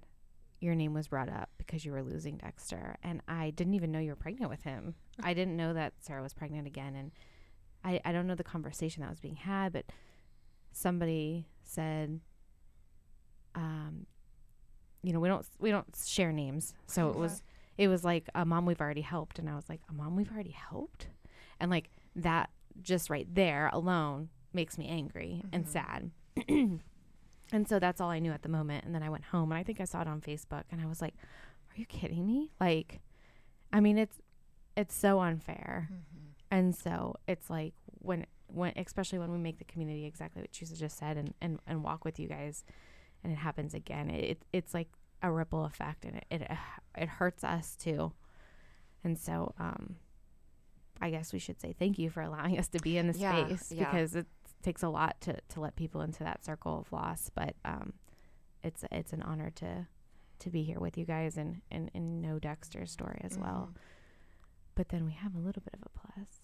your name was brought up because you were losing Dexter, and I didn't even know you were pregnant with him. I didn't know that Sarah was pregnant again, and I, I don't know the conversation that was being had, but somebody said um you know we don't we don't share names, so it was It was like a mom we've already helped. And I was like, a mom we've already helped? And, like, that just right there alone makes me angry mm-hmm. and sad. And so that's all I knew at the moment. And then I went home, and I think I saw it on Facebook, and I was like, are you kidding me? Like, I mean, it's it's so unfair. Mm-hmm. And so it's like when, when, especially when we make the community exactly what you just said and, and, and walk with you guys, and it happens again, it it's like a ripple effect, and it, it it hurts us too. And so um I guess we should say thank you for allowing us to be in this yeah, space yeah. because it takes a lot to to let people into that circle of loss, but um it's it's an honor to to be here with you guys and and, and know Dexter's story as mm-hmm. well. But then we have a little bit of a plus.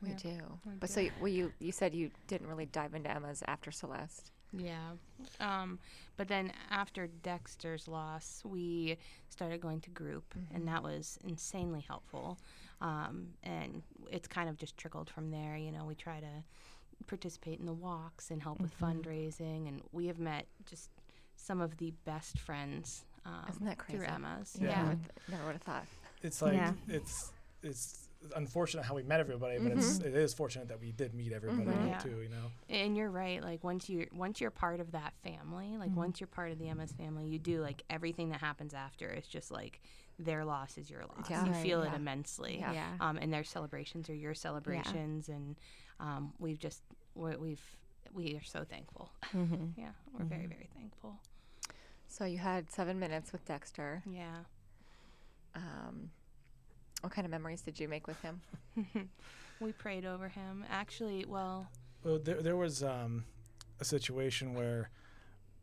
We yeah. do. We but do. So you, well, you you said you didn't really dive into Emma's after Celeste. Yeah. Um, but then after Dexter's loss, we started going to group, mm-hmm. and that was insanely helpful. Um, and it's kind of just trickled from there. You know, we try to participate in the walks and help mm-hmm. with fundraising, and we have met just some of the best friends um, Isn't that crazy? Through Emma's. Yeah. yeah. Never would have thought. It's like, yeah. it's, it's, unfortunate how we met everybody, but mm-hmm. it's, it is fortunate that we did meet everybody mm-hmm. yeah. too, you know. And you're right, like once you once you're part of that family, like mm-hmm. once you're part of the Emma's family, you do, like, everything that happens after is just like their loss is your loss. Yeah. You right. feel yeah. it immensely. Yeah. yeah. Um, and their celebrations are your celebrations, yeah. and um, we've just we're, we've we are so thankful. Mm-hmm. yeah, we're mm-hmm. very very thankful. So you had seven minutes with Dexter. Yeah. Um. What kind of memories did you make with him? We prayed over him. Actually, well... Well, there, there was um, a situation where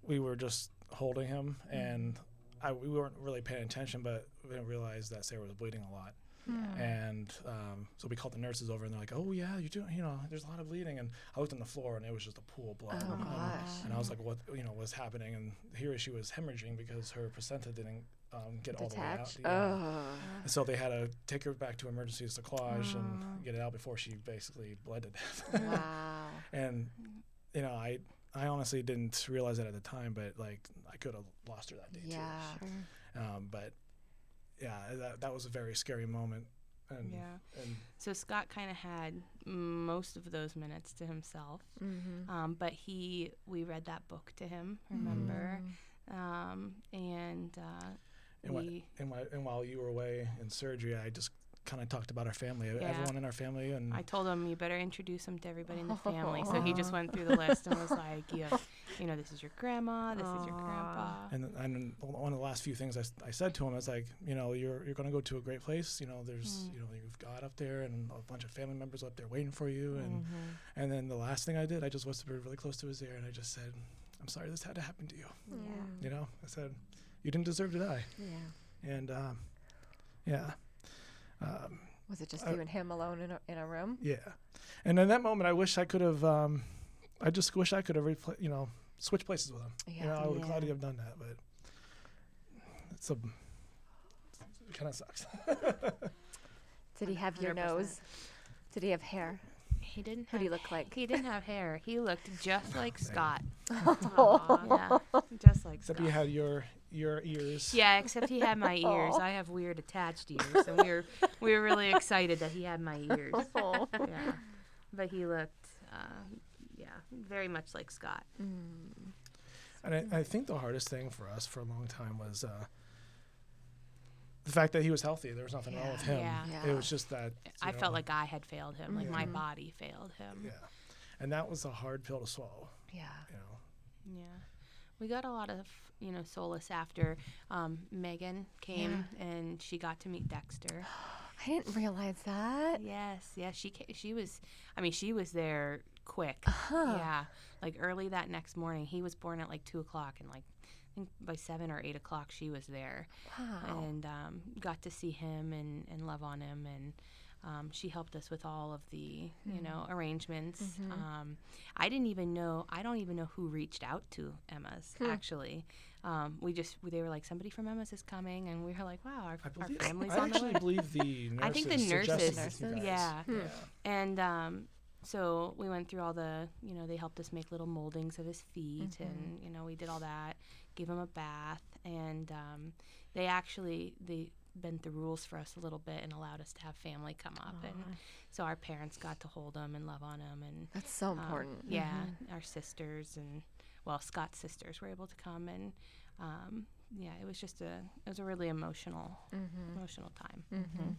we were just holding him, mm-hmm. and I, we weren't really paying attention, but we didn't realize that Sarah was bleeding a lot. Yeah. And um, so we called the nurses over, and they're like, oh, yeah, you're doing, you know, there's a lot of bleeding. And I looked on the floor, and it was just a pool of blood. Oh, and, gosh. And I was like, what, you know, what's happening? And here she was hemorrhaging because her placenta didn't Um, get Detach. All the way out. Yeah. Oh. And so they had to take her back to emergency decollage oh. and get it out before she basically bled to death. Wow. And, you know, I I honestly didn't realize that at the time, but like I could have lost her that day yeah. too. Yeah. Sure. Um, but yeah, that that was a very scary moment. And, yeah. And so Scott kind of had most of those minutes to himself, mm-hmm. um, but he we read that book to him. Remember, mm-hmm. um, and uh, and, we, wh- and, wh- and while you were away in surgery, I just kind of talked about our family, yeah. everyone in our family, and I told him you better introduce him to everybody in the family. Aww. So he just went through the list and was like, you know, you know, this is your grandma, this Aww. Is your grandpa. And and one of the last few things I, I said to him is like, you know, you're you're going to go to a great place. You know, there's mm. you know you've got up there and a bunch of family members up there waiting for you. And mm-hmm. and then the last thing I did, I just whispered really close to his ear and I just said, I'm sorry this had to happen to you. Yeah. You know, I said, you didn't deserve to die. Yeah. And um, yeah. Um, was it just I, you and him alone in a, in a room? Yeah. And in that moment, I wish I could have, um, I just wish I could have, repla- you know, switched places with him. Yeah. You know, I would yeah. gladly have done that, but it's a, it kind of sucks. Did he have one hundred percent. Your nose? Did he have hair? He didn't. What did he look like? He didn't have hair. He looked just like Scott. Aww, yeah, just like except Scott. Except you had your your ears. Yeah, except he had my ears. I have weird attached ears, and we were we were really excited that he had my ears. Yeah, but he looked, uh, yeah, very much like Scott. Mm. And I, I think the hardest thing for us for a long time was uh, the fact that he was healthy. There was nothing yeah, wrong with him. Yeah. Yeah. It was just that I know, felt like I had failed him, like yeah. my body failed him. Yeah, and that was a hard pill to swallow. Yeah. You know? Yeah. We got a lot of, you know, solace after um, Megan came yeah. and she got to meet Dexter. I didn't realize that. Yes. Yeah. She ca- she was. I mean, she was there quick. Uh-huh. Yeah. Like early that next morning. He was born at like two o'clock and like. I think by seven or eight o'clock she was there. Wow. And um, got to see him and, and love on him, and um, she helped us with all of the mm-hmm. you know arrangements. Mm-hmm. Um, I didn't even know I don't even know who reached out to Emma's hmm. actually. Um, we just they were like somebody from Emma's is coming, and we were like, wow, our, our family's I on the way. I actually believe the nurses. I think the nurses, nurses yeah. Hmm. yeah. And um, so we went through all the you know they helped us make little moldings of his feet, mm-hmm. and you know we did all that. Gave him a bath, and um, they actually they bent the rules for us a little bit and allowed us to have family come up, Aww. And so our parents got to hold him and love on him, and that's so um, important. Yeah, mm-hmm. our sisters and well, Scott's sisters were able to come, and um, yeah, it was just a it was a really emotional mm-hmm. emotional time. Mm-hmm.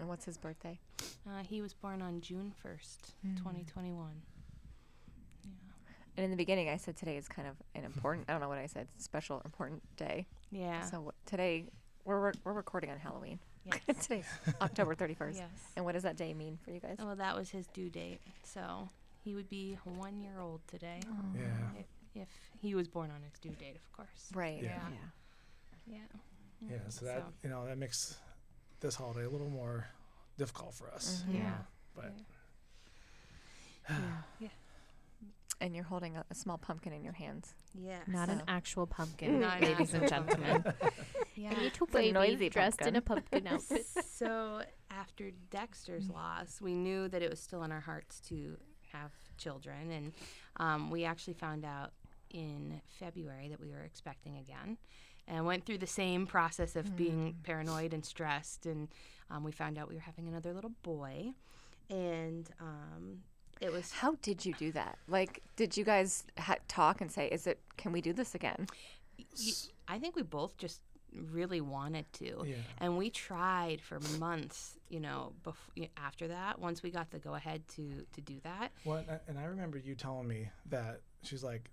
And what's his birthday? Uh, he was born on June first, mm. twenty twenty-one. And in the beginning, I said today is kind of an important, I don't know what I said, special, important day. Yeah. So w- today, we're re- we're recording on Halloween. Yes. Today's October thirty-first. Yes. And what does that day mean for you guys? Well, that was his due date. So he would be one year old today. Aww. Yeah. If, if he was born on his due date, of course. Right. Yeah. Yeah. Yeah. yeah. yeah so that, so. you know, that makes this holiday a little more difficult for us. Mm-hmm. Yeah. yeah. But. Yeah. yeah. And you're holding a, a small pumpkin in your hands. Yeah. Not so. An actual pumpkin, Not ladies an actual and gentlemen. yeah. A little baby dressed pumpkin. In a pumpkin outfit. So after Dexter's loss, we knew that it was still in our hearts to have children. And um, we actually found out in February that we were expecting again. And went through the same process of mm. being paranoid and stressed. And um, we found out we were having another little boy. And... Um, It was. How did you do that? Like, did you guys ha- talk and say, "Is it? Can we do this again?" Y- I think we both just really wanted to, yeah. and we tried for months. You know, bef- after that, once we got the go-ahead to to do that. Well, and I, and I remember you telling me that she's like,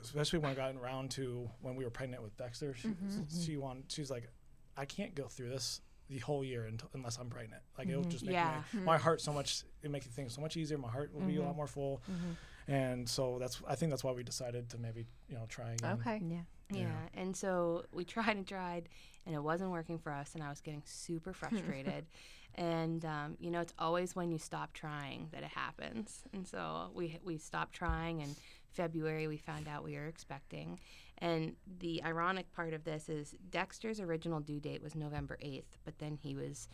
especially when I got around to when we were pregnant with Dexter, she mm-hmm. she wanted. She's like, "I can't go through this." The whole year until, unless I'm pregnant. Like, mm-hmm. it'll just make yeah. me, my heart so much, it makes things so much easier. My heart will mm-hmm. be a lot more full. Mm-hmm. And so that's, I think that's why we decided to maybe, you know, try again. Okay. Yeah. Yeah. yeah. And so we tried and tried, and it wasn't working for us, and I was getting super frustrated. And, um, you know, it's always when you stop trying that it happens. And so we we stopped trying, and February we found out we were expecting. And the ironic part of this is Dexter's original due date was November eighth, but then he was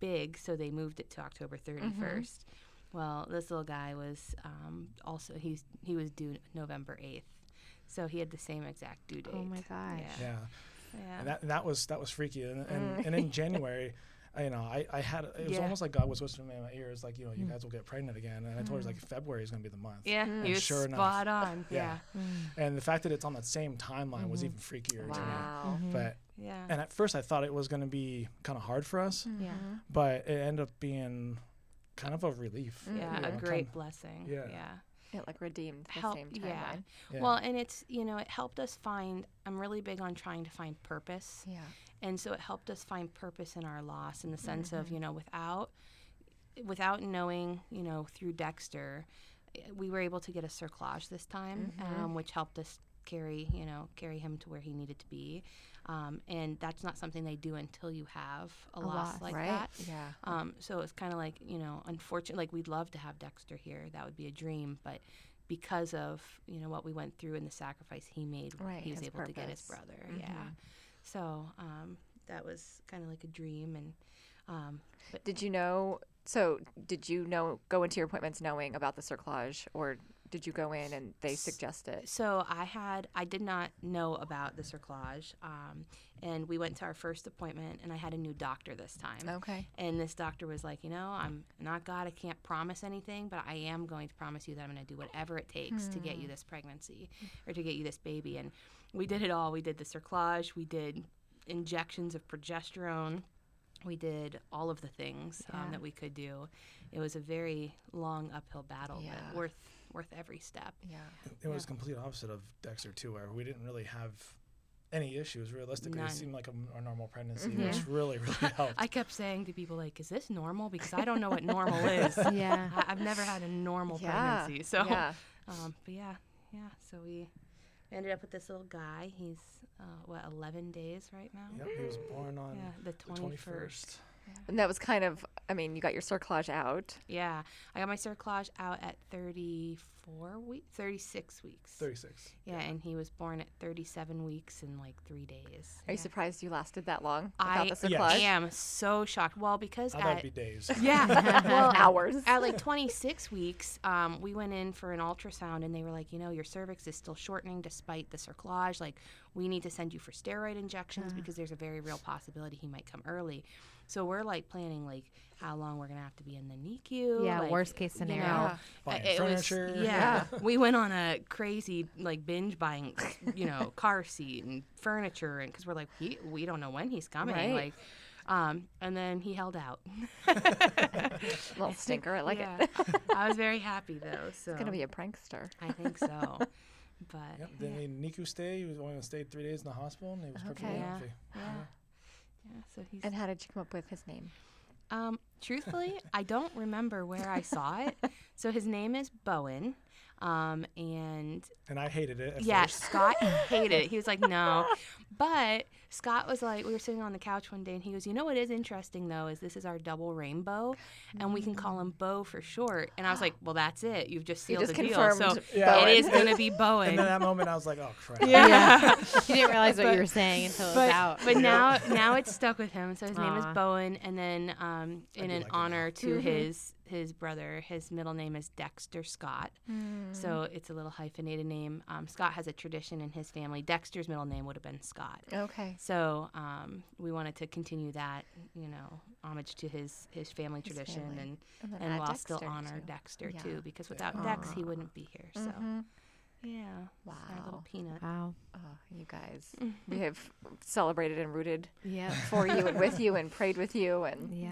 big, so they moved it to October thirty-first. Mm-hmm. Well, this little guy was um, also, he's, he was due November eighth. So he had the same exact due date. Oh, my gosh. Yeah. Yeah. yeah. And that, that was that was freaky. And and, mm. and in January, I, you know, I, I had, it was yeah. almost like God was whispering in my ears, like, you know, you mm. guys will get pregnant again. And I told her, like, February is going to be the month. Yeah. Mm. You're sure spot enough, on. Yeah. yeah. Mm. And the fact that it's on that same timeline mm-hmm. was even freakier wow. to me. Wow. Mm-hmm. But, yeah. And at first I thought it was going to be kind of hard for us. Yeah. Mm-hmm. But it ended up being kind of a relief. Yeah. You know, a great kind of, blessing. Yeah. yeah. It like redeemed the Help, same timeline. Yeah. yeah. Well, and it's, you know, it helped us find, I'm really big on trying to find purpose. Yeah. And so it helped us find purpose in our loss in the sense mm-hmm. of, you know, without, without knowing, you know, through Dexter, we were able to get a cerclage this time, mm-hmm. um, which helped us carry, you know, carry him to where he needed to be. Um, and that's not something they do until you have a, a loss, loss like right? that. Yeah. Um, so it's kind of like, you know, unfortunate. Like, we'd love to have Dexter here. That would be a dream. But because of, you know, what we went through and the sacrifice he made, right, he was able purpose. to get his brother. Mm-hmm. Yeah. So um, that was kind of like a dream. And um, but did you know? So did you know go into your appointments knowing about the cerclage, or did you go in and they suggest it? So I had, I did not know about the cerclage, um, and we went to our first appointment, and I had a new doctor this time. Okay. And this doctor was like, you know, I'm not God, I can't promise anything, but I am going to promise you that I'm going to do whatever it takes hmm. to get you this pregnancy or to get you this baby. And we did it all. We did the cerclage. We did injections of progesterone. We did all of the things yeah. um, that we could do. It was a very long uphill battle, yeah. but worth worth every step. Yeah, it, it was yeah. complete opposite of Dexter too, where we didn't really have any issues realistically. None. It seemed like a, a normal pregnancy, mm-hmm. which really really helped. I kept saying to people, like, is this normal? Because I don't know what normal is. Yeah, I, I've never had a normal yeah. pregnancy. So yeah. Um, but yeah yeah so we ended up with this little guy. He's uh, what, eleven days right now? Yep, he was born on yeah, the twenty-first. The twenty-first. Yeah. And that was kind of, I mean, you got your cerclage out. Yeah. I got my cerclage out at thirty-four weeks, thirty-six weeks. thirty-six. Yeah, yeah, and he was born at thirty-seven weeks in like three days. Are yeah. you surprised you lasted that long without I the cerclage? I am so shocked. Well, because I at... I thought it'd be days. Yeah. well, hours. At like twenty-six weeks, um, we went in for an ultrasound, and they were like, you know, your cervix is still shortening despite the cerclage. Like, we need to send you for steroid injections mm. because there's a very real possibility he might come early. So we're like planning like how long we're gonna have to be in the NICU. Yeah, like, worst case scenario. You know, yeah. It furniture. Was, yeah, yeah. We went on a crazy like binge buying, you know, car seat and furniture, and because we're like he, we don't know when he's coming. Right. Like, um, and then he held out. Little stinker, I like yeah. it. I was very happy though. So it's gonna be a prankster. I think so. But yep, then yeah. the NICU stay. He was only gonna stay three days in the hospital, and he was okay. perfectly yeah. healthy. Yeah. yeah. Yeah, so he's and how did you come up with his name? Um, truthfully, I don't remember where I saw it. So his name is Bowen. Um, and and I hated it. At yeah, first. Scott hated it. He was like, no. But Scott was like, we were sitting on the couch one day, and he goes, you know what is interesting, though, is this is our double rainbow, and we can call him Bo for short. And I was like, well, that's it. You've just sealed you just the deal. So yeah, it right. is going to be Bowen. And then at that moment, I was like, oh, crap. Yeah. yeah. You didn't realize what but, you were saying until it was but, out. But now now it's stuck with him. So his Aww. name is Bowen. And then um, in an like honor it. to mm-hmm. his... his brother, his middle name is Dexter Scott. Mm. So it's a little hyphenated name. Um, Scott has a tradition in his family. Dexter's middle name would have been Scott. Okay. So um, we wanted to continue that, you know, homage to his, his family his tradition family. and, and, and while Dexter still honor too. Dexter, yeah. too, because without Aww. Dex, he wouldn't be here. So, mm-hmm. yeah. Wow. Our little peanut. Wow. Oh, you guys. We have celebrated and rooted yeah. for you and with you and prayed with you. And yeah.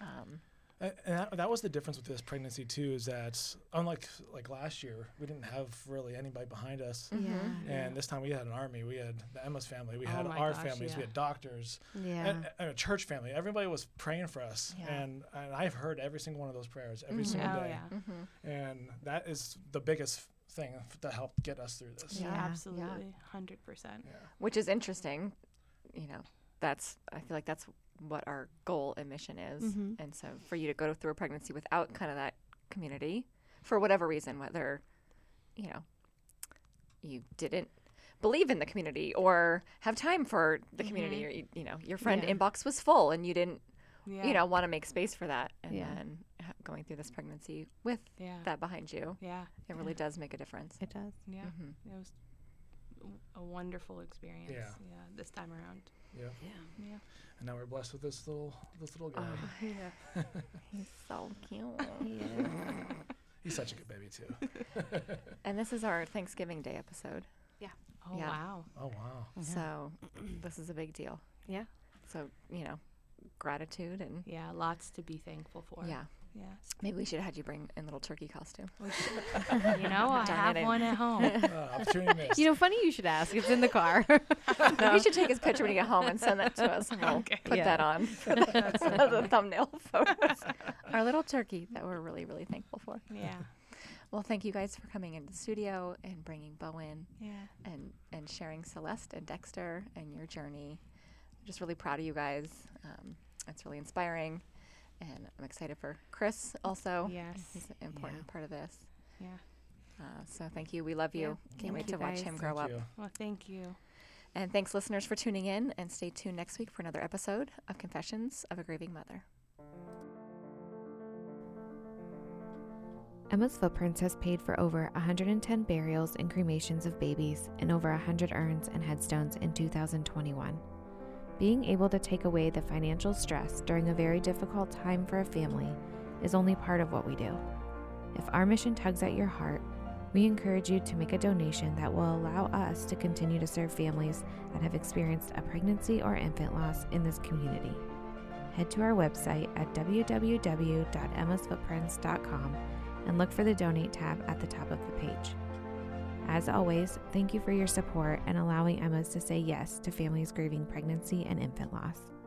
Um, And that, that was the difference with this pregnancy too, is that unlike like last year, we didn't have really anybody behind us. Mm-hmm. Yeah. And this time we had an army. We had the Emma's family. We oh had our gosh, families. Yeah. We had doctors. Yeah. And, and a church family. Everybody was praying for us. Yeah. And, and I've heard every single one of those prayers every mm-hmm. single oh, day. Yeah. Mm-hmm. And that is the biggest thing that helped get us through this. Yeah, yeah. absolutely. Yeah. one hundred percent. Yeah. Which is interesting. You know, that's, I feel like that's what our goal and mission is. Mm-hmm. And so for you to go through a pregnancy without kind of that community for whatever reason, whether, you know, you didn't believe in the community or have time for the mm-hmm. community, or, you, you know, your friend yeah. inbox was full and you didn't, yeah. you know, want to make space for that. And yeah. then going through this pregnancy with yeah. that behind you. Yeah. It really yeah. does make a difference. It does. Yeah. Mm-hmm. It was w- a wonderful experience. Yeah. yeah. This time around. Yeah. Yeah. Yeah. And now we're blessed with this little this little guy. Oh, yeah. He's so cute. Yeah. He's such a good baby too. And this is our Thanksgiving Day episode. Yeah. Oh yeah. wow. Oh wow. Mm-hmm. So this is a big deal. Yeah. So, you know, gratitude and yeah, lots to be thankful for. Yeah. Yeah. Maybe we should have had you bring in a little turkey costume. We should. You know, I have in. one at home. Uh, you know, funny you should ask. It's in the car. No. We should take his picture when you get home and send that to us. And we'll okay. put yeah. that on. That's the thumbnail photos. Our little turkey that we're really, really thankful for. Yeah. Well, thank you guys for coming into the studio and bringing Bowen. Yeah. And, and sharing Celeste and Dexter and your journey. I'm just really proud of you guys. Um, it's really inspiring. And I'm excited for Chris also. Yes. He's an important yeah. part of this. Yeah. Uh, so thank you. We love you. Yeah. Can't thank wait to guys. watch him grow thank up. You. Well, thank you. And thanks, listeners, for tuning in. And stay tuned next week for another episode of Confessions of a Grieving Mother. Emma's Footprints has paid for over one hundred ten burials and cremations of babies and over one hundred urns and headstones in two thousand twenty-one. Being able to take away the financial stress during a very difficult time for a family is only part of what we do. If our mission tugs at your heart, we encourage you to make a donation that will allow us to continue to serve families that have experienced a pregnancy or infant loss in this community. Head to our website at w w w dot emmas footprints dot com and look for the Donate tab at the top of the page. As always, thank you for your support and allowing Emma's to say yes to families grieving pregnancy and infant loss.